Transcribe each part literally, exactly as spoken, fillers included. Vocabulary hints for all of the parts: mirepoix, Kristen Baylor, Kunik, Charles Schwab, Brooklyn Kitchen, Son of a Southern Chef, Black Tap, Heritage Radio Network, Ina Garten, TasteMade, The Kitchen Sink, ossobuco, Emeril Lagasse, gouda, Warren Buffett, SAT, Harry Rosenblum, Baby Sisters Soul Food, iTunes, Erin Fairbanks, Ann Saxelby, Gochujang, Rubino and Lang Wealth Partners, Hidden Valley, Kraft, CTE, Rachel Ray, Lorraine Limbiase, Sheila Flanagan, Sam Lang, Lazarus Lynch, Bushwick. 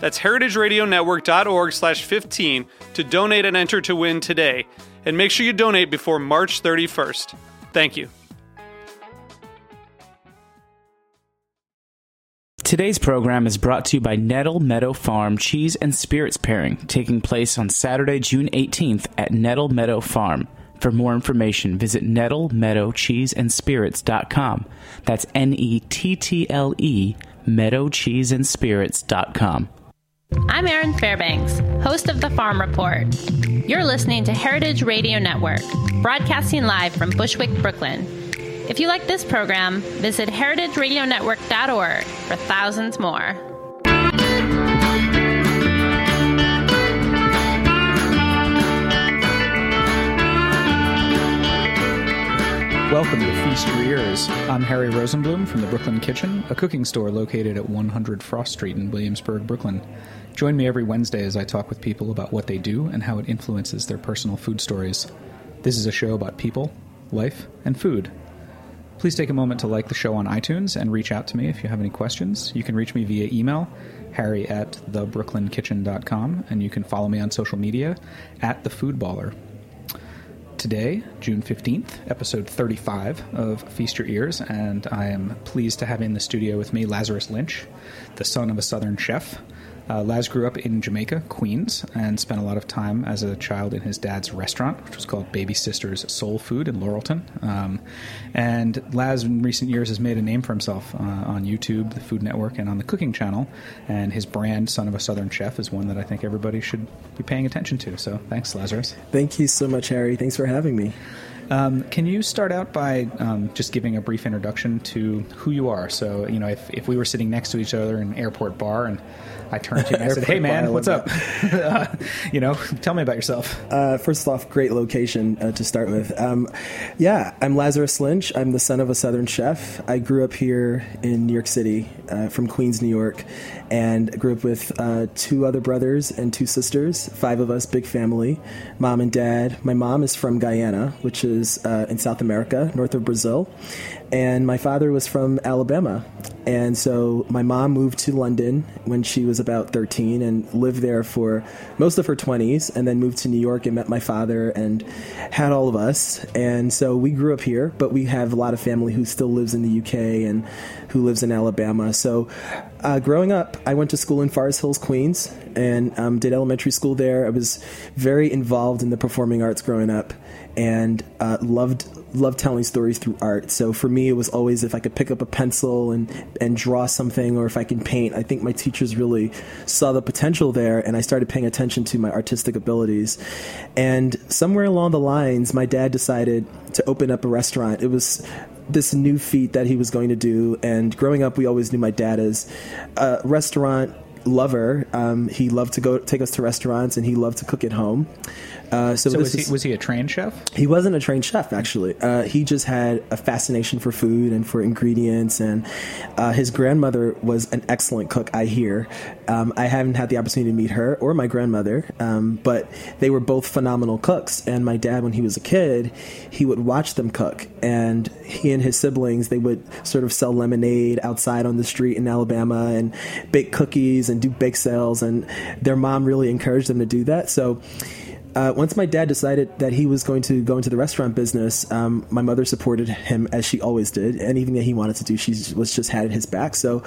That's heritage radio network dot org slash fifteen to donate and enter to win today. And make sure you donate before March thirty-first. Thank you. Today's program is brought to you by Nettle Meadow Farm Cheese and Spirits Pairing, taking place on Saturday, June eighteenth at Nettle Meadow Farm. For more information, visit nettle meadow cheese and spirits dot com. That's N E T T L E, meadow cheese and spirits dot com. I'm Erin Fairbanks, host of The Farm Report. You're listening to Heritage Radio Network, broadcasting live from Bushwick, Brooklyn. If you like this program, visit heritage radio network dot org for thousands more. Welcome to Feast Your Ears. I'm Harry Rosenblum from the Brooklyn Kitchen, a cooking store located at one hundred Frost Street in Williamsburg, Brooklyn. Join me every Wednesday as I talk with people about what they do and how it influences their personal food stories. This is a show about people, life, and food. Please take a moment to like the show on iTunes and reach out to me if you have any questions. You can reach me via email, harry at the brooklyn kitchen dot com, and you can follow me on social media at thefoodballer. Today, June fifteenth, episode thirty-five of Feast Your Ears, and I am pleased to have in the studio with me Lazarus Lynch, the son of a Southern chef. Uh, Laz grew up in Jamaica, Queens, and spent a lot of time as a child in his dad's restaurant, which was called Baby Sisters Soul Food in Laurelton. Um, and Laz, in recent years, has made a name for himself uh, on YouTube, the Food Network, and on the Cooking Channel. And his brand, Son of a Southern Chef, is one that I think everybody should be paying attention to. So thanks, Lazarus. Thank you so much, Harry. Thanks for having me. Um, can you start out by um, just giving a brief introduction to who you are? So, you know, if, if we were sitting next to each other in an airport bar and I turned to you and I said, hey, man, what's up? uh, you know, tell me about yourself. Uh, first off, great location uh, to start with. Um, yeah, I'm Lazarus Lynch. I'm the son of a Southern chef. I grew up here in New York City uh, from Queens, New York, and grew up with uh, two other brothers and two sisters, five of us, big family, mom and dad. My mom is from Guyana, which is Uh, in South America, north of Brazil, and my father was from Alabama. And so my mom moved to London when she was about thirteen and lived there for most of her twenties, and then moved to New York and met my father and had all of us. And so we grew up here, but we have a lot of family who still lives in the U K and who lives in Alabama. So uh, growing up, I went to school in Forest Hills, Queens, and um, did elementary school there. I was very involved in the performing arts growing up, and uh, loved loved telling stories through art. So for me, it was always if I could pick up a pencil and, and draw something, or if I can paint. I think my teachers really saw the potential there, and I started paying attention to my artistic abilities. And somewhere along the lines, my dad decided to open up a restaurant. It was this new feat that he was going to do, and growing up, we always knew my dad as a restaurant lover. Um, he loved to go take us to restaurants, and he loved to cook at home. Uh, so so this was, he, was he a trained chef? He wasn't a trained chef, actually. Uh, he just had a fascination for food and for ingredients. And uh, his grandmother was an excellent cook, I hear. Um, I haven't had the opportunity to meet her or my grandmother, um, but they were both phenomenal cooks. And my dad, when he was a kid, he would watch them cook. And he and his siblings, they would sort of sell lemonade outside on the street in Alabama and bake cookies and do bake sales. And their mom really encouraged them to do that. So Uh, once my dad decided that he was going to go into the restaurant business, um, my mother supported him as she always did. Anything that he wanted to do, she was just had his back. So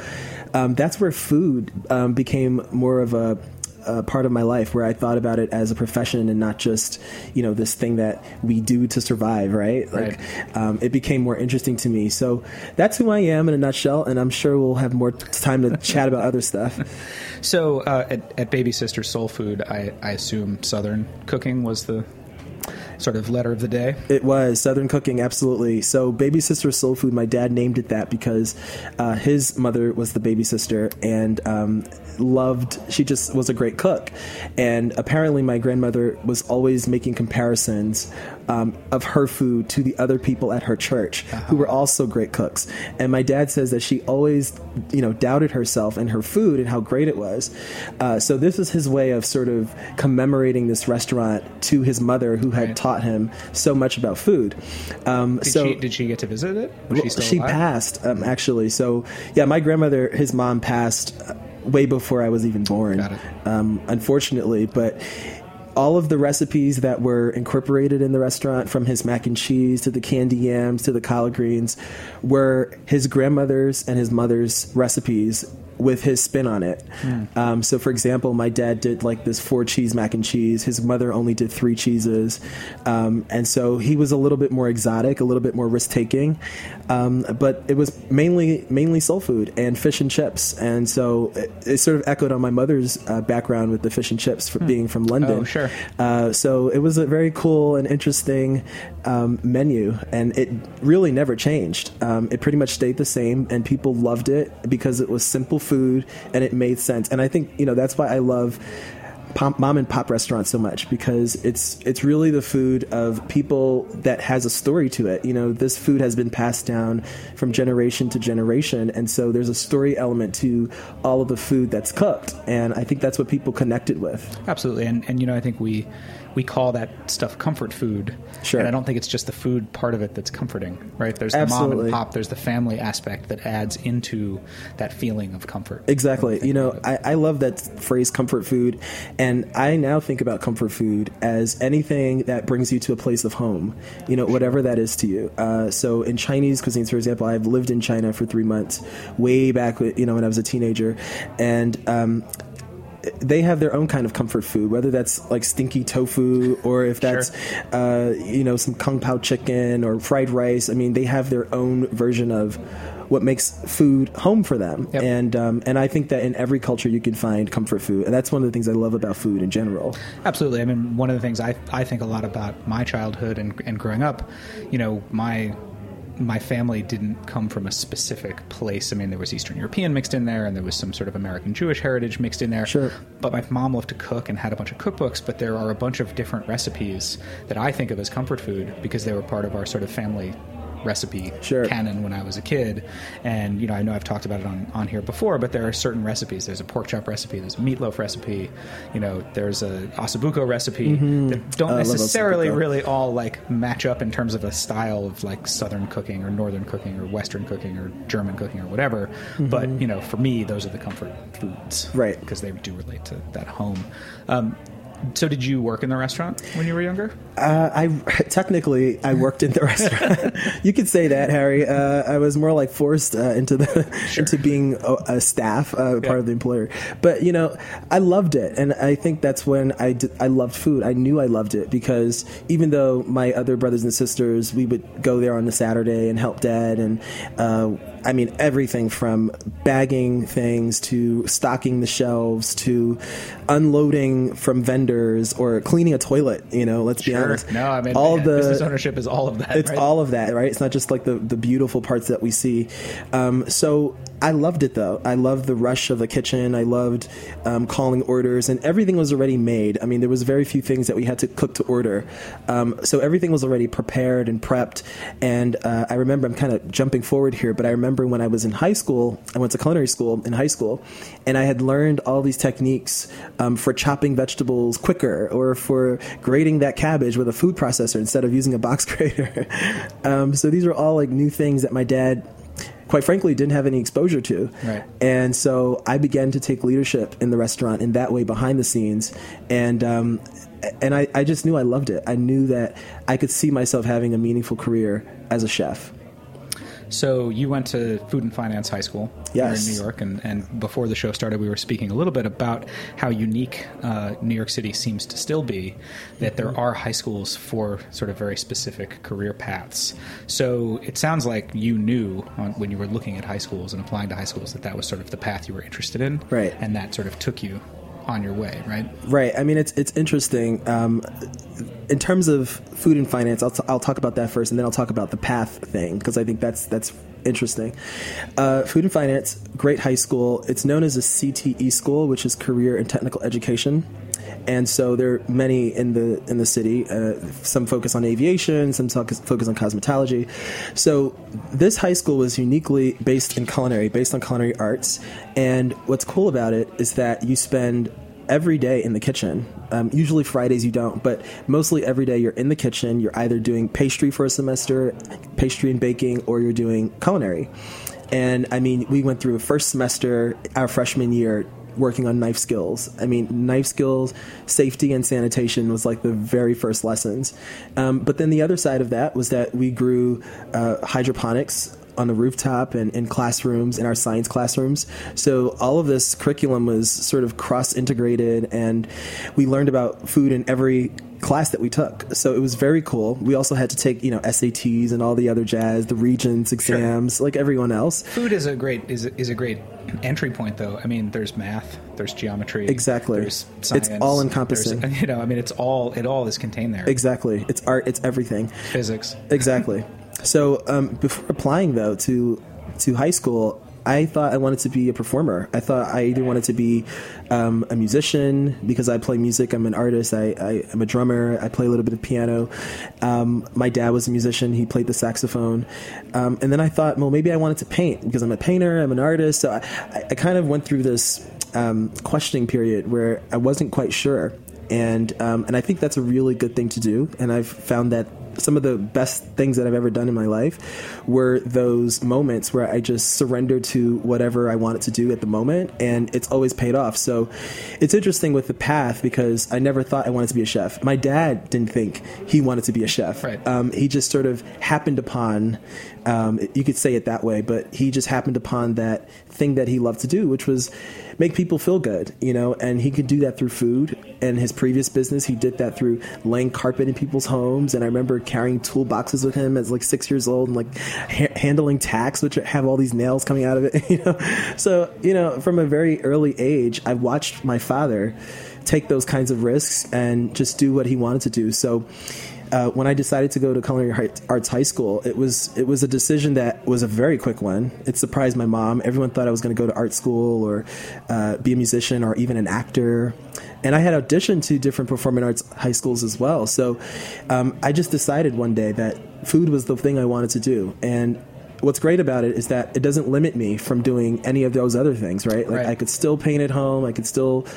um, that's where food um, became more of a uh, part of my life where I thought about it as a profession and not just, you know, this thing that we do to survive, right? Like, right. Um, it became more interesting to me. So that's who I am in a nutshell, and I'm sure we'll have more time to chat about other stuff. So uh, at, at Baby Sisters Soul Food, I, I assume Southern cooking was the sort of letter of the day. It was Southern cooking, absolutely. So Baby Sister Soul Food, my dad named it that because uh, his mother was the baby sister and um, loved, she just was a great cook. And apparently my grandmother was always making comparisons um, of her food to the other people at her church uh-huh. who were also great cooks. And my dad says that she always, you know, doubted herself and her food and how great it was. Uh, so this is his way of sort of commemorating this restaurant to his mother who had right. taught him so much about food. Um, did, so, she, did she get to visit it? Was she still she alive? passed, um, actually. So, yeah, my grandmother, his mom passed way before I was even born, um, unfortunately. But all of the recipes that were incorporated in the restaurant, from his mac and cheese to the candy yams to the collard greens, were his grandmother's and his mother's recipes with his spin on it. Mm. Um, so, for example, my dad did like this four cheese mac and cheese. His mother only did three cheeses. Um, and so he was a little bit more exotic, a little bit more risk taking. Um, but it was mainly mainly soul food and fish and chips. And so it, it sort of echoed on my mother's uh, background with the fish and chips for mm. being from London. Oh, sure. Uh, so it was a very cool and interesting um, menu. And it really never changed. Um, it pretty much stayed the same. And people loved it because it was simple food and it made sense. And I think, you know, that's why I love pop, mom and pop restaurants so much, because it's it's really the food of people that has a story to it. You know, this food has been passed down from generation to generation, and so there's a story element to all of the food that's cooked, and I think that's what people connected with. Absolutely. And, and you know, I think we we call that stuff comfort food. Sure. And I don't think it's just the food part of it that's comforting, right? There's the Absolutely. mom and pop, there's the family aspect that adds into that feeling of comfort. Exactly. You know, I, I love that phrase comfort food. And I now think about comfort food as anything that brings you to a place of home, you know, whatever that is to you. Uh, so in Chinese cuisines, for example, I've lived in China for three months, way back, you know, when I was a teenager. And, um, they have their own kind of comfort food, whether that's like stinky tofu or if that's, sure. uh, you know, some kung pao chicken or fried rice. I mean, they have their own version of what makes food home for them. Yep. And um, and I think that in every culture you can find comfort food. And that's one of the things I love about food in general. Absolutely. I mean, one of the things I, I think a lot about my childhood and, and growing up, you know, my... my family didn't come from a specific place. I mean, there was Eastern European mixed in there, and there was some sort of American Jewish heritage mixed in there. Sure. But my mom loved to cook and had a bunch of cookbooks, but there are a bunch of different recipes that I think of as comfort food because they were part of our sort of family recipe sure. canon when I was a kid. And, you know, I know I've talked about it on, on here before, but there are certain recipes. There's a pork chop recipe. There's a meatloaf recipe. You know, there's a ossobuco recipe mm-hmm. that don't uh, necessarily really all like match up in terms of a style of like Southern cooking or Northern cooking or Western cooking or German cooking or whatever. Mm-hmm. But, you know, for me, those are the comfort foods. Right. Because they do relate to that home. Um, So did you work in the restaurant when you were younger? Uh, I technically I worked in the restaurant. You could say that, Harry. Uh, I was more like forced uh, into the sure. into being a, a staff, uh, yeah. part of the employer. But you know, I loved it, and I think that's when I did, I loved food. I knew I loved it because even though my other brothers and sisters, we would go there on the Saturday and help Dad, and uh, I mean everything from bagging things to stocking the shelves to unloading from vendors. Or cleaning a toilet, you know, let's sure. be honest. No, I mean, all man, the, business ownership is all of that. It's right? all of that, right? It's not just like the, the beautiful parts that we see. Um, so I loved it, though. I loved the rush of the kitchen. I loved um, calling orders, and everything was already made. I mean, there was very few things that we had to cook to order. Um, so everything was already prepared and prepped. And uh, I remember, I'm kind of jumping forward here, but I remember when I was in high school, I went to culinary school in high school, and I had learned all these techniques um, for chopping vegetables quicker or for grating that cabbage with a food processor instead of using a box grater. Um, so these were all like new things that my dad, quite frankly, didn't have any exposure to. Right. And so I began to take leadership in the restaurant in that way behind the scenes. And, um, and I, I just knew I loved it. I knew that I could see myself having a meaningful career as a chef. So you went to Food and Finance High School yes. here in New York, and, and before the show started, we were speaking a little bit about how unique uh, New York City seems to still be, that there are high schools for sort of very specific career paths. So it sounds like you knew on, when you were looking at high schools and applying to high schools that that was sort of the path you were interested in, right? And that sort of took you on your way, right? Right. I mean, it's it's interesting. Um, in terms of food and finance, I'll, t- I'll talk about that first, and then I'll talk about the path thing, because I think that's that's interesting. Uh, food and finance, great high school. It's known as a C T E school, which is Career and Technical Education. And so there are many in the in the city. Uh, some focus on aviation, some focus on cosmetology. So this high school was uniquely based in culinary, based on culinary arts. And what's cool about it is that you spend every day in the kitchen. Um, usually Fridays you don't, but mostly every day you're in the kitchen. You're either doing pastry for a semester, pastry and baking, or you're doing culinary. And, I mean, we went through a first semester, our freshman year, working on knife skills. I mean, knife skills, safety, and sanitation was like the very first lessons. Um, but then the other side of that was that we grew uh, hydroponics on the rooftop and in classrooms, in our science classrooms. So all of this curriculum was sort of cross-integrated, and we learned about food in every class that we took. So it was very cool. We also had to take, you know, S A Ts and all the other jazz, the Regents exams, sure. like everyone else. Food is a great is a, is a great entry point, though. I mean, there's math, there's geometry, exactly. There's science. It's all encompassing. You know, I mean, it's all it all is contained there. Exactly. It's art. It's everything. Physics. Exactly. So um, before applying, though, to to high school, I thought I wanted to be a performer. I thought I either wanted to be um, a musician, because I play music. I'm an artist. I, I, I'm a drummer. I play a little bit of piano. Um, my dad was a musician. He played the saxophone. Um, and then I thought, well, maybe I wanted to paint, because I'm a painter. I'm an artist. So I, I kind of went through this um, questioning period where I wasn't quite sure. And um, and I think that's a really good thing to do. And I've found that some of the best things that I've ever done in my life were those moments where I just surrendered to whatever I wanted to do at the moment, and it's always paid off. So it's interesting with the path, because I never thought I wanted to be a chef. My dad didn't think he wanted to be a chef. Right. Um, he just sort of happened upon, um, you could say it that way, but he just happened upon that thing that he loved to do, which was make people feel good, you know, and he could do that through food. And his previous business, he did that through laying carpet in people's homes. And I remember carrying toolboxes with him as like six years old, and like ha- handling tacks, which have all these nails coming out of it, you know. So, you know, from a very early age, I watched my father take those kinds of risks and just do what he wanted to do. So uh, when I decided to go to culinary arts high school, it was it was a decision that was a very quick one. It surprised my mom. Everyone thought I was going to go to art school or uh, be a musician or even an actor. And I had auditioned to different performing arts high schools as well. So um, I just decided one day that food was the thing I wanted to do. And what's great about it is that it doesn't limit me from doing any of those other things, right? Like right. I could still paint at home. I could still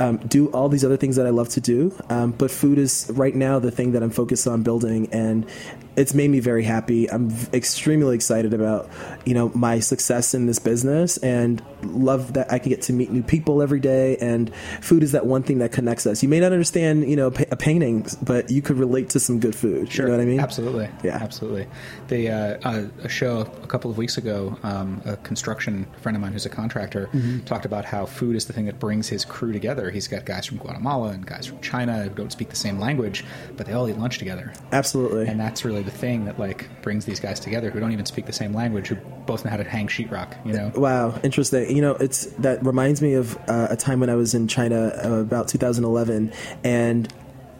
um, do all these other things that I love to do. Um, but food is right now the thing that I'm focused on building, and it's made me very happy. I'm extremely excited about, you know, my success in this business, and love that I can get to meet new people every day. And food is that one thing that connects us. You may not understand, you know, a painting, but you could relate to some good food. Sure. You know what I mean? Absolutely. Yeah, absolutely. The uh, a show a couple of weeks ago, um, a construction friend of mine who's a contractor mm-hmm. talked about how food is the thing that brings his crew together. He's got guys from Guatemala and guys from China who don't speak the same language, but they all eat lunch together. Absolutely. And that's really the thing that like brings these guys together who don't even speak the same language, who both know how to hang sheetrock, you know? Wow. Interesting. You know, it's that reminds me of uh, a time when I was in China uh, about two thousand eleven, and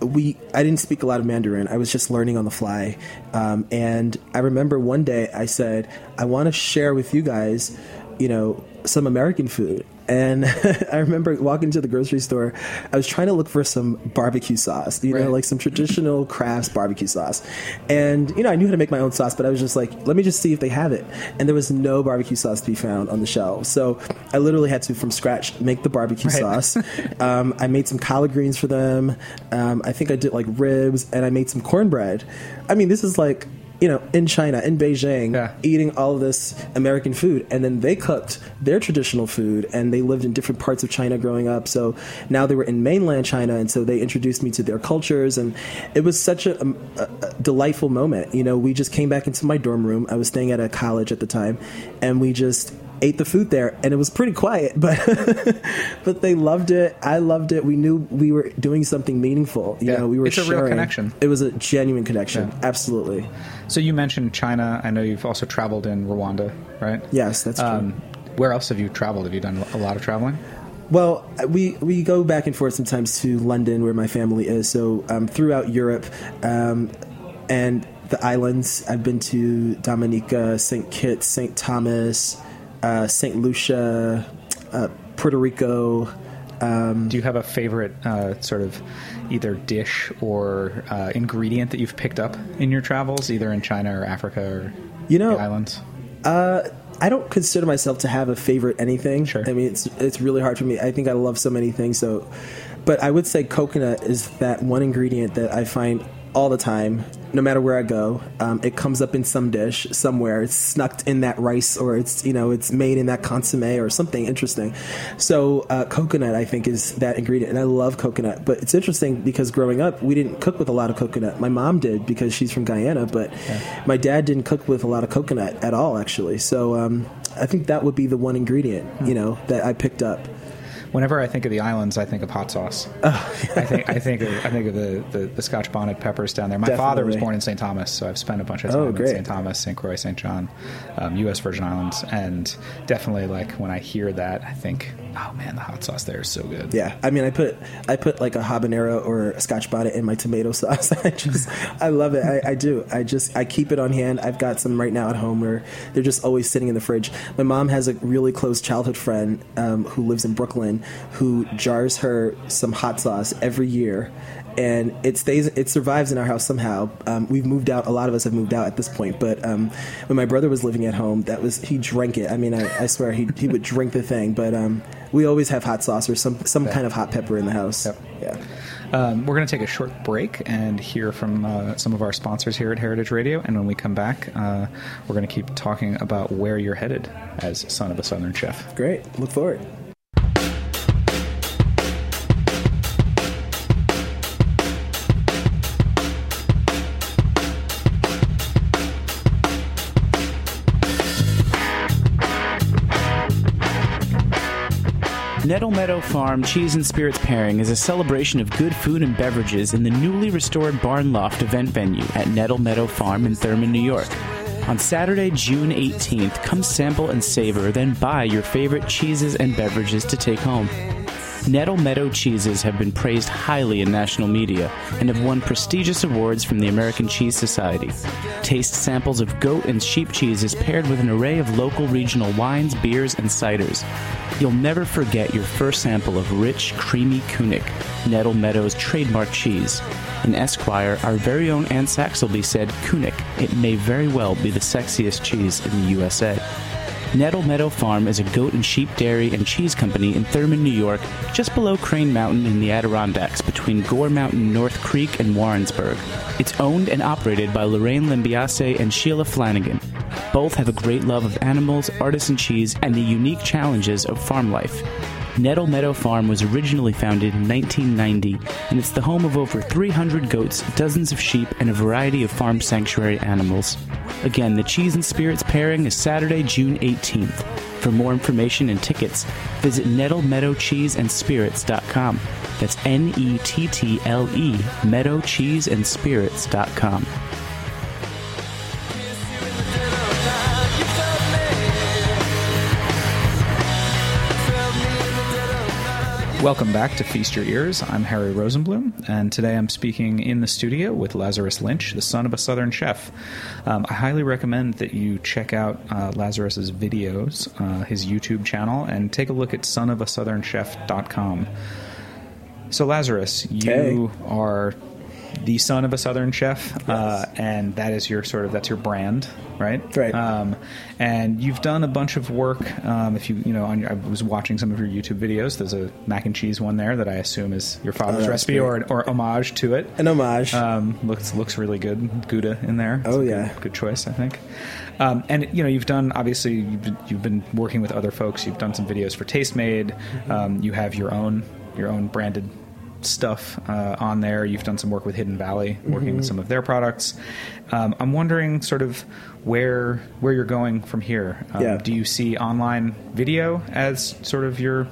we I didn't speak a lot of Mandarin. I was just learning on the fly. Um, and I remember one day I said, I want to share with you guys, you know, some American food. And I remember walking to the grocery store. I was trying to look for some barbecue sauce, you right. know, like some traditional Kraft's barbecue sauce. And, you know, I knew how to make my own sauce, but I was just like, let me just see if they have it. And there was no barbecue sauce to be found on the shelf. So I literally had to, from scratch, make the barbecue right. sauce. um, I made some collard greens for them. Um, I think I did like ribs, and I made some cornbread. I mean, this is like you know, in China, in Beijing, yeah. eating all of this American food. And then they cooked their traditional food, and they lived in different parts of China growing up. So now they were in mainland China, and so they introduced me to their cultures. And it was such a, a, a delightful moment. You know, we just came back into my dorm room. I was staying at a college at the time, and we just ate the food there, and it was pretty quiet, but but they loved it. I loved it. We knew we were doing something meaningful. You yeah. know, we were it's sharing. It's a real connection. It was a genuine connection. Yeah. Absolutely. So you mentioned China. I know you've also traveled in Rwanda, right? Yes, that's true. Um, where else have you traveled? Have you done a lot of traveling? Well, we, we go back and forth sometimes to London, where my family is. So um, throughout Europe um, and the islands, I've been to Dominica, Saint Kitts, Saint Thomas, Uh, Saint Lucia, uh, Puerto Rico. Um, Do you have a favorite uh, sort of either dish or uh, ingredient that you've picked up in your travels, either in China or Africa or you know, the islands? Uh, I don't consider myself to have a favorite anything. Sure. I mean, it's it's really hard for me. I think I love so many things. So, but I would say coconut is that one ingredient that I find all the time, no matter where I go. Um, it comes up in some dish somewhere. It's snuck in that rice, or it's, you know, it's made in that consommé or something interesting. So uh, coconut, I think, is that ingredient, and I love coconut. But it's interesting because growing up, we didn't cook with a lot of coconut. My mom did because she's from Guyana, but yeah. my dad didn't cook with a lot of coconut at all, actually. So um, I think that would be the one ingredient, hmm. you know, that I picked up. Whenever I think of the islands, I think of hot sauce. Oh. I think I think of, I think of the, the, the Scotch bonnet peppers down there. My Definitely. father was born in Saint Thomas, so I've spent a bunch of time oh, in Saint Thomas, Saint Croix, Saint John, um, U S. Virgin Islands, and definitely like when I hear that, I think, oh man, the hot sauce there is so good. Yeah, I mean, I put I put like a habanero or a Scotch bonnet in my tomato sauce. I just I love it. I, I do. I just I keep it on hand. I've got some right now at home where they're just always sitting in the fridge. My mom has a really close childhood friend um, who lives in Brooklyn, who jars her some hot sauce every year, and it stays, it survives in our house somehow. Um, we've moved out. A lot of us have moved out at this point, but um, when my brother was living at home, that was, he drank it. I mean, I, I swear he he would drink the thing, but um, we always have hot sauce or some, some yeah. kind of hot pepper in the house. Yep. Yeah. Um, we're going to take a short break and hear from uh, some of our sponsors here at Heritage Radio. And when we come back, uh, we're going to keep talking about where you're headed as Son of a Southern Chef. Great. Look forward. Nettle Meadow Farm Cheese and Spirits Pairing is a celebration of good food and beverages in the newly restored Barn Loft event venue at Nettle Meadow Farm in Thurman, New York. On Saturday, June eighteenth, come sample and savor, then buy your favorite cheeses and beverages to take home. Nettle Meadow cheeses have been praised highly in national media and have won prestigious awards from the American Cheese Society. Taste samples of goat and sheep cheeses paired with an array of local regional wines, beers, and ciders. You'll never forget your first sample of rich, creamy Kunik, Nettle Meadow's trademark cheese. In Esquire, our very own Ann Saxelby said, "Kunik, it may very well be the sexiest cheese in the U S A." Nettle Meadow Farm is a goat and sheep dairy and cheese company in Thurman, New York, just below Crane Mountain in the Adirondacks between Gore Mountain, North Creek, and Warrensburg. It's owned and operated by Lorraine Limbiase and Sheila Flanagan. Both have a great love of animals, artisan cheese, and the unique challenges of farm life. Nettle Meadow Farm was originally founded in nineteen ninety, and it's the home of over three hundred goats, dozens of sheep, and a variety of farm sanctuary animals. Again, the Cheese and Spirits Pairing is Saturday, June eighteenth. For more information and tickets, visit nettle meadow cheese and spirits dot com. That's N E T T L E, meadow cheese and spirits dot com. Welcome back to Feast Your Ears. I'm Harry Rosenblum, and today I'm speaking in the studio with Lazarus Lynch, the son of a Southern chef. Um, I highly recommend that you check out uh, Lazarus's videos, uh, his YouTube channel, and take a look at son of a southern chef dot com. So, Lazarus, you hey. are the Son of a Southern Chef, yes. uh, and that is your sort of that's your brand, right? Right. Um, and you've done a bunch of work. Um, if you you know, on your, I was watching some of your YouTube videos. There's a mac and cheese one there that I assume is your father's oh, recipe or or homage to it. An homage. Um, looks looks really good. Gouda in there. It's oh yeah, good, good choice, I think. Um, and you know, you've done obviously you've been, you've been working with other folks. You've done some videos for TasteMade. Um, you have your own your own branded stuff uh, on there. You've done some work with Hidden Valley, working mm-hmm. with some of their products. Um, I'm wondering sort of where where you're going from here. Um, yeah. Do you see online video as sort of your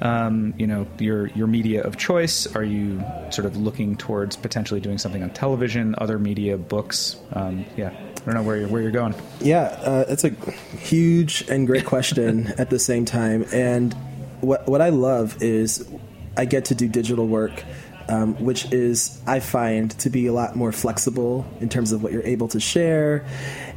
um, you know your your media of choice? Are you sort of looking towards potentially doing something on television, other media, books? Um, yeah, I don't know where you're where you're going. Yeah, uh, it's a huge and great question at the same time. And what what I love is I get to do digital work, um, which is, I find, to be a lot more flexible in terms of what you're able to share.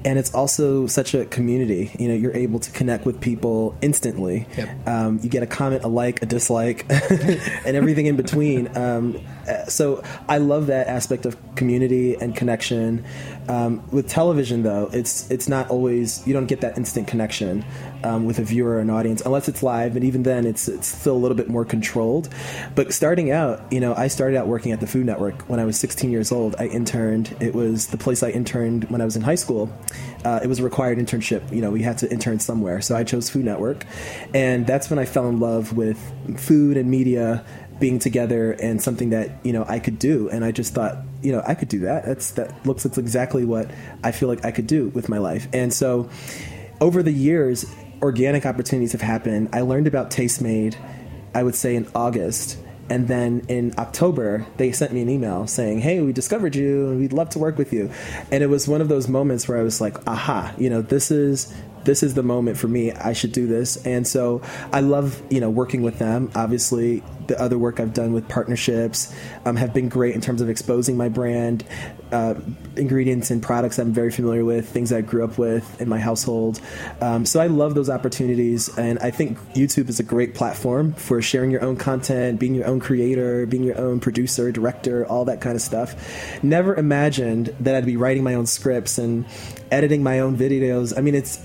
And it's also such a community. You know, you're able to connect with people instantly. Yep. Um, you get a comment, a like, a dislike, and everything in between. Um, so I love that aspect of community and connection. Um, with television, though, it's it's not always, you don't get that instant connection um, with a viewer or an audience, unless it's live. And even then, it's it's still a little bit more controlled. But starting out, you know, I started out working at the Food Network when I was sixteen years old. I interned. It was the place I interned when I was in high school. Uh, it was a required internship. You know, we had to intern somewhere. So I chose Food Network. And that's when I fell in love with food and media being together and something that, you know, I could do. And I just thought, you know, I could do that. That's that looks that's exactly what I feel like I could do with my life. And so over the years, organic opportunities have happened. I learned about TasteMade, I would say, in August. And then in October, they sent me an email saying, hey, we discovered you and we'd love to work with you. And it was one of those moments where I was like, aha, you know, this is this is the moment for me. I should do this. And so I love, you know, working with them. Obviously, the other work I've done with partnerships um, have been great in terms of exposing my brand, uh, ingredients and products I'm very familiar with, things I grew up with in my household. Um, so I love those opportunities. And I think YouTube is a great platform for sharing your own content, being your own creator, being your own producer, director, all that kind of stuff. Never imagined that I'd be writing my own scripts and editing my own videos. I mean, it's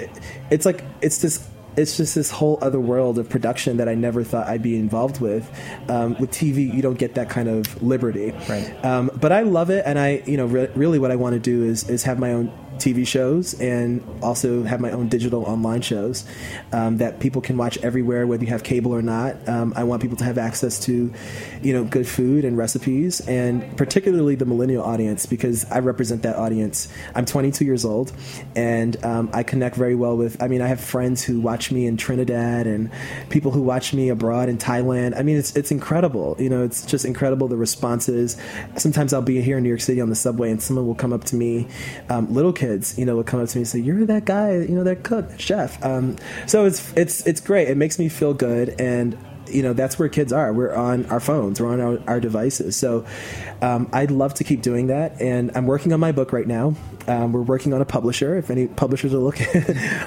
it's like it's this it's just this whole other world of production that I never thought I'd be involved with. Um, with T V, you don't get that kind of liberty. Right. Um, but I love it, and I you know re- really what I want to do is is have my own T V shows and also have my own digital online shows um, that people can watch everywhere, whether you have cable or not. Um, I want people to have access to, you know, good food and recipes, and particularly the millennial audience, because I represent that audience. I'm twenty-two years old, and um, I connect very well with, I mean, I have friends who watch me in Trinidad and people who watch me abroad in Thailand. I mean, it's it's incredible. You know, it's just incredible, the responses. Sometimes I'll be here in New York City on the subway, and someone will come up to me, um, little kids, you know, would come up to me and say, "You're that guy, you know, that cook, that chef." Um, so it's it's it's great. It makes me feel good, and you know, that's where kids are. We're on our phones, we're on our, our devices. So um, I'd love to keep doing that, and I'm working on my book right now. Um, we're working on a publisher. If any publishers are looking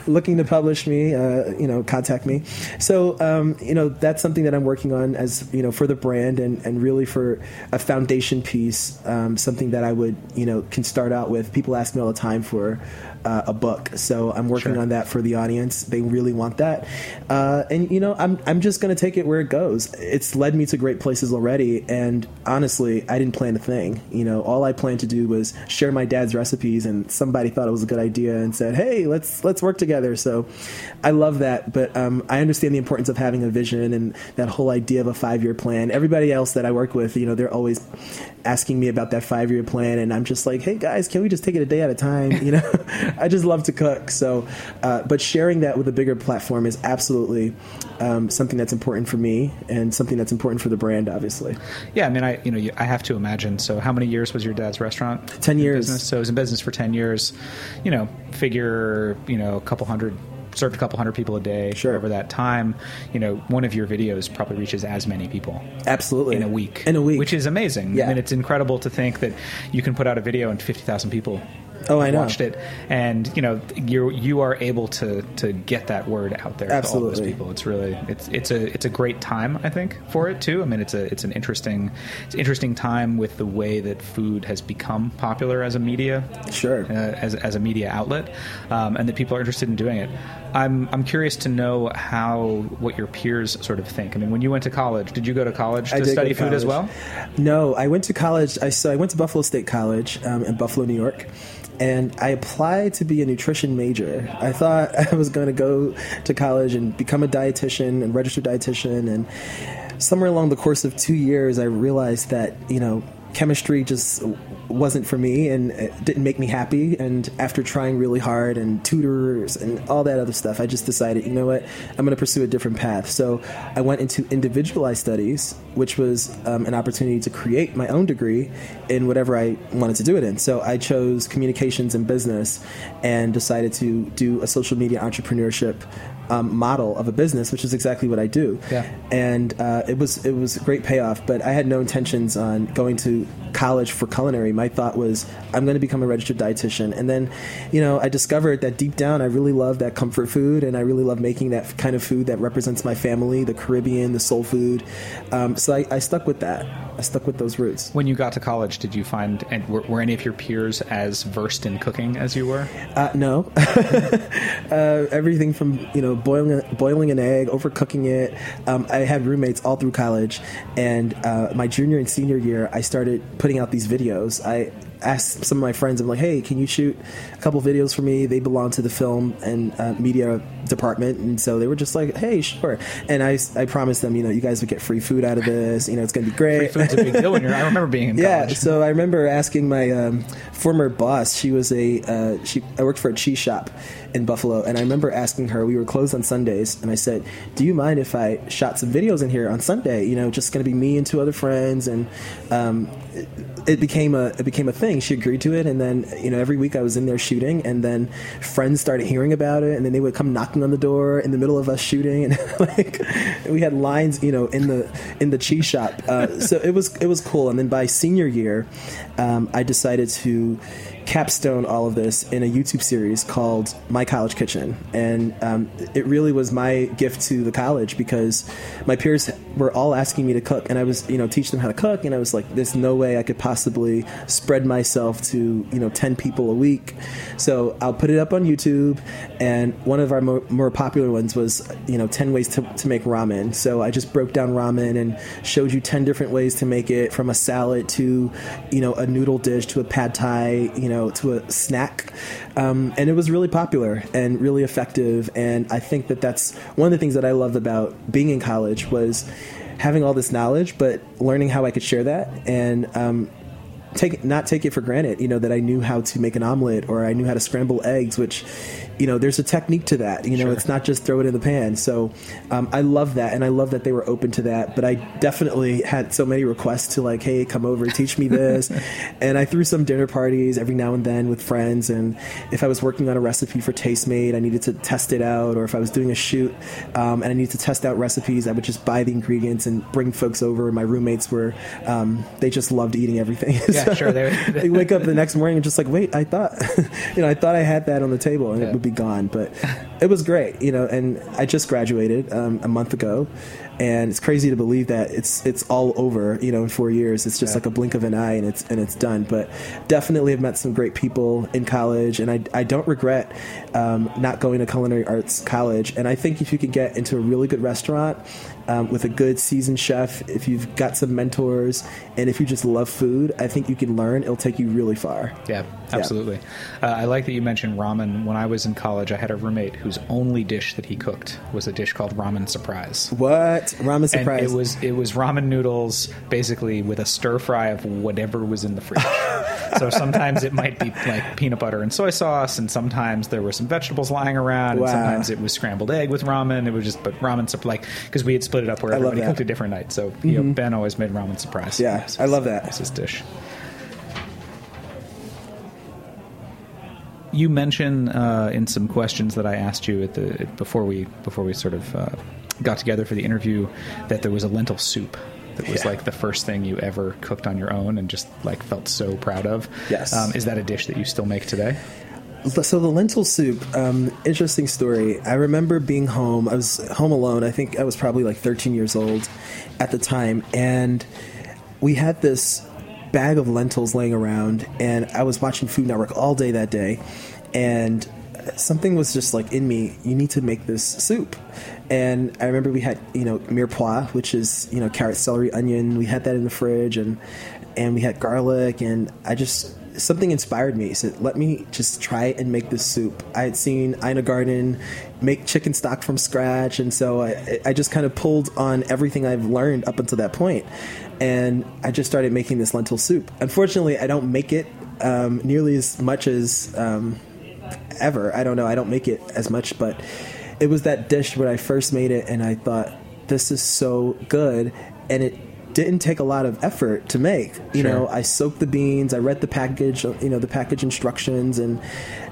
looking to publish me, uh, you know, contact me. So um, you know, that's something that I'm working on, as you know, for the brand and, and really for a foundation piece, um, something that I would you know can start out with. People ask me all the time for uh, a book, so I'm working sure. on that for the audience. They really want that, uh, and you know, I'm I'm just gonna take it where it goes. It's led me to great places already, and honestly, I didn't plan a thing. You know, all I planned to do was share my dad's recipes. And somebody thought it was a good idea and said, "Hey, let's let's work together." So, I love that, but um, I understand the importance of having a vision and that whole idea of a five-year plan. Everybody else that I work with, you know, they're always asking me about that five-year plan, and I'm just like, "Hey guys, can we just take it a day at a time?" You know, I just love to cook, so. Uh, but sharing that with a bigger platform is absolutely um, something that's important for me and something that's important for the brand, obviously. Yeah, I mean, I you know, I have to imagine. So, how many years was your dad's restaurant? Ten years. Business? So, it was in business for ten years, you know, figure, you know, a couple hundred, served a couple hundred people a day sure. over that time. You know, one of your videos probably reaches as many people. Absolutely. In a week. In a week. Which is amazing. Yeah. I mean, it's incredible to think that you can put out a video and fifty thousand people oh, I know. watched it. And, you know, you you are able to, to get that word out there Absolutely. to all those people. It's really it's it's a it's a great time, I think, for it too. I mean, it's a it's an interesting it's an interesting time with the way that food has become popular as a media, sure, uh, as as a media outlet, um, and that people are interested in doing it. I'm I'm curious to know how what your peers sort of think. I mean, when you went to college, did you go to college to study food as well? No, I went to college. I so I went to Buffalo State College um, in Buffalo, New York. And I applied to be a nutrition major. I thought I was going to go to college and become a dietitian and registered dietitian. And somewhere along the course of two years, I realized that, you know, chemistry just wasn't for me and it didn't make me happy. And after trying really hard and tutors and all that other stuff, I just decided, you know what, I'm going to pursue a different path. So I went into individualized studies, which was um, an opportunity to create my own degree in whatever I wanted to do it in. So I chose communications and business and decided to do a social media entrepreneurship Um, model of a business, which is exactly what I do. Yeah. And uh, it was it was a great payoff, but I had no intentions on going to college for culinary. My thought was, I'm going to become a registered dietitian. And then, you know, I discovered that deep down, I really love that comfort food, and I really love making that kind of food that represents my family, the Caribbean, the soul food. Um, so I, I stuck with that. I stuck with those roots. When you got to college, did you find, and were, were any of your peers as versed in cooking as you were? Uh, no. uh, everything from, you know, boiling boiling an egg, overcooking it. Um, I had roommates all through college, and uh, my junior and senior year, I started putting out these videos. I asked some of my friends, I'm like, hey, can you shoot a couple videos for me? They belong to the film and uh, media department, and so they were just like, hey, sure. And I, I promised them, you know, you guys would get free food out of this. You know, it's going to be great. Free food's a big deal when you're, I remember being in college. Yeah, so I remember asking my um, former boss. She was a, uh, she I worked for a cheese shop in Buffalo, and I remember asking her, we were closed on Sundays, and I said, do you mind if I shot some videos in here on Sunday? You know, just going to be me and two other friends, and um, it, it became a, it became a thing. She agreed to it, and then, you know, every week I was in there shooting, and then friends started hearing about it, and then they would come knocking on the door in the middle of us shooting, and like we had lines, you know, in the in the cheese shop. Uh, so it was it was cool. And then by senior year, um, I decided to capstone all of this in a YouTube series called My College Kitchen, and um, it really was my gift to the college, because my peers were all asking me to cook, and I was, you know, teach them how to cook, and I was like, there's no way I could possibly spread myself to, you know, ten people a week, so I'll put it up on YouTube. And one of our more, more popular ones was, you know, ten ways to, to make ramen. So I just broke down ramen and showed you ten different ways to make it, from a salad to, you know, a noodle dish to a pad thai, you know, to a snack, um, and it was really popular and really effective. And I think that that's one of the things that I loved about being in college, was having all this knowledge, but learning how I could share that and um, take not take it for granted, you know, that I knew how to make an omelet, or I knew how to scramble eggs, which, you know, there's a technique to that. You know, sure. It's not just throw it in the pan. So um, I love that, and I love that they were open to that. But I definitely had so many requests to, like, hey, come over, teach me this. And I threw some dinner parties every now and then with friends. And if I was working on a recipe for TasteMade, I needed to test it out. Or if I was doing a shoot um, and I needed to test out recipes, I would just buy the ingredients and bring folks over. My roommates were, um, they just loved eating everything. Yeah, so sure. They would they wake up the next morning and just like, wait, I thought, you know, I thought I had that on the table. And yeah. It would be gone, but it was great, you know. And I just graduated um, a month ago, and it's crazy to believe that it's it's all over, you know, in four years. It's just yeah. like a blink of an eye, and it's and it's done. But definitely, I've met some great people in college, and I I don't regret um, not going to culinary arts college. And I think if you can get into a really good restaurant um, with a good seasoned chef, if you've got some mentors, and if you just love food, I think you can learn. It'll take you really far. Yeah, absolutely. Yeah. Uh, I like that you mentioned ramen. When I was in college, I had a roommate whose only dish that he cooked was a dish called ramen surprise. What? Ramen surprise. And it was it was ramen noodles basically with a stir fry of whatever was in the fridge. So sometimes it might be like peanut butter and soy sauce, and sometimes there were some vegetables lying around, wow. and sometimes it was scrambled egg with ramen. It was just but ramen surprise, like, because we had split it up where everybody cooked a different night. So mm-hmm. you know, Ben always made ramen surprise. Yeah, was, I love that. That's his dish. You mentioned uh, in some questions that I asked you at the before we before we sort of uh, got together for the interview that there was a lentil soup that was yeah. like the first thing you ever cooked on your own and just like felt so proud of. Yes. Um, is that a dish that you still make today? So the lentil soup, um, interesting story. I remember being home. I was home alone. I think I was probably like thirteen years old at the time. And we had this bag of lentils laying around. And I was watching Food Network all day that day. And something was just like in me, you need to make this soup. And I remember we had, you know, mirepoix, which is, you know, carrot, celery, onion. We had that in the fridge. And, and we had garlic. And I just... something inspired me. So let me just try and make this soup. I had seen Ina Garten make chicken stock from scratch. And so I, I just kind of pulled on everything I've learned up until that point. And I just started making this lentil soup. Unfortunately, I don't make it um, nearly as much as um, ever. I don't know. I don't make it as much, but it was that dish when I first made it. And I thought, this is so good. And it didn't take a lot of effort to make. You sure. know, I soaked the beans, I read the package, you know, the package instructions, and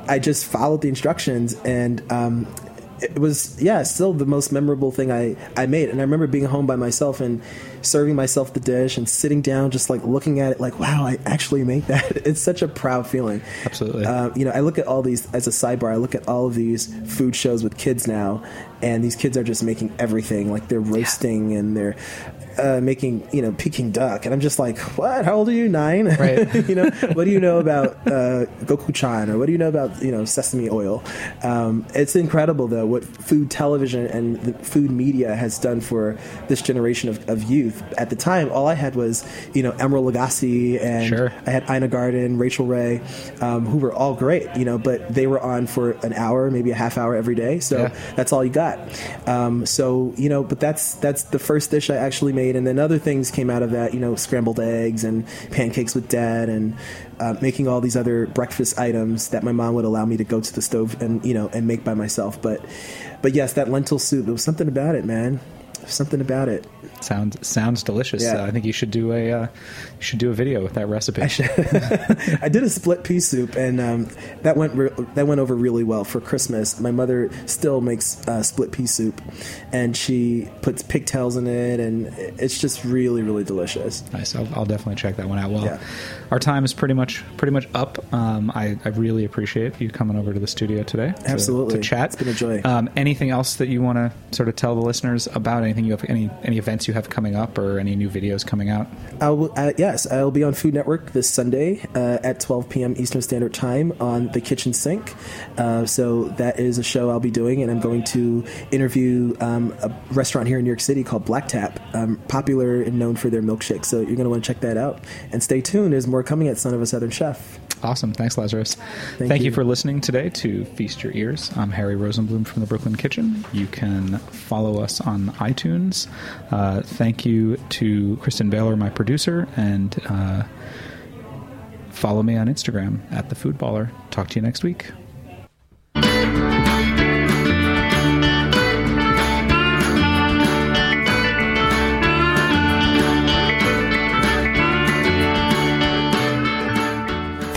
I just followed the instructions. And um, it was, yeah, still the most memorable thing I, I made. And I remember being home by myself and serving myself the dish and sitting down, just like looking at it like, wow, I actually made that. It's such a proud feeling. Absolutely. Uh, you know, I look at all these, as a sidebar, I look at all of these food shows with kids now, and these kids are just making everything. Like they're roasting yeah. and they're, Uh, making, you know, Peking duck. And I'm just like, what? How old are you? Nine? Right. You know, what do you know about uh, Gochujang? Or what do you know about, you know, sesame oil? Um, it's incredible, though, what food television and the food media has done for this generation of, of youth. At the time, all I had was, you know, Emeril Lagasse and sure. I had Ina Garten, Rachel Ray, um, who were all great, you know, but they were on for an hour, maybe a half hour every day. So yeah. that's all you got. Um, so, you know, but that's, that's the first dish I actually made. And then other things came out of that, you know, scrambled eggs and pancakes with dad and uh, making all these other breakfast items that my mom would allow me to go to the stove and, you know, and make by myself. But but yes, that lentil soup, there was something about it, man. Something about it. Sounds sounds delicious. Yeah. Uh, I think you should do a uh, you should do a video with that recipe. I, I did a split pea soup, and um, that went re- that went over really well for Christmas. My mother still makes uh, split pea soup, and she puts pigtails in it, and it's just really really delicious. Nice. I'll, I'll definitely check that one out. Well, yeah. Our time is pretty much pretty much up. Um, I, I really appreciate you coming over to the studio today. To, Absolutely. To chat. It's been a joy. Um, anything else that you want to sort of tell the listeners about? Anything you have any any events you have coming up or any new videos coming out? I will, uh, yes, I'll be on Food Network this Sunday uh, at twelve p.m. Eastern Standard Time on The Kitchen Sink. Uh, so that is a show I'll be doing, and I'm going to interview um, a restaurant here in New York City called Black Tap, um, popular and known for their milkshakes. So you're going to want to check that out. And stay tuned. There's more coming at Son of a Southern Chef. Awesome. Thanks, Lazarus. Thank, Thank you. you for listening today to Feast Your Ears. I'm Harry Rosenblum from the Brooklyn Kitchen. You can follow us on iTunes. Uh, thank you to Kristen Baylor, my producer, and uh, follow me on Instagram at The Food Baller. Talk to you next week.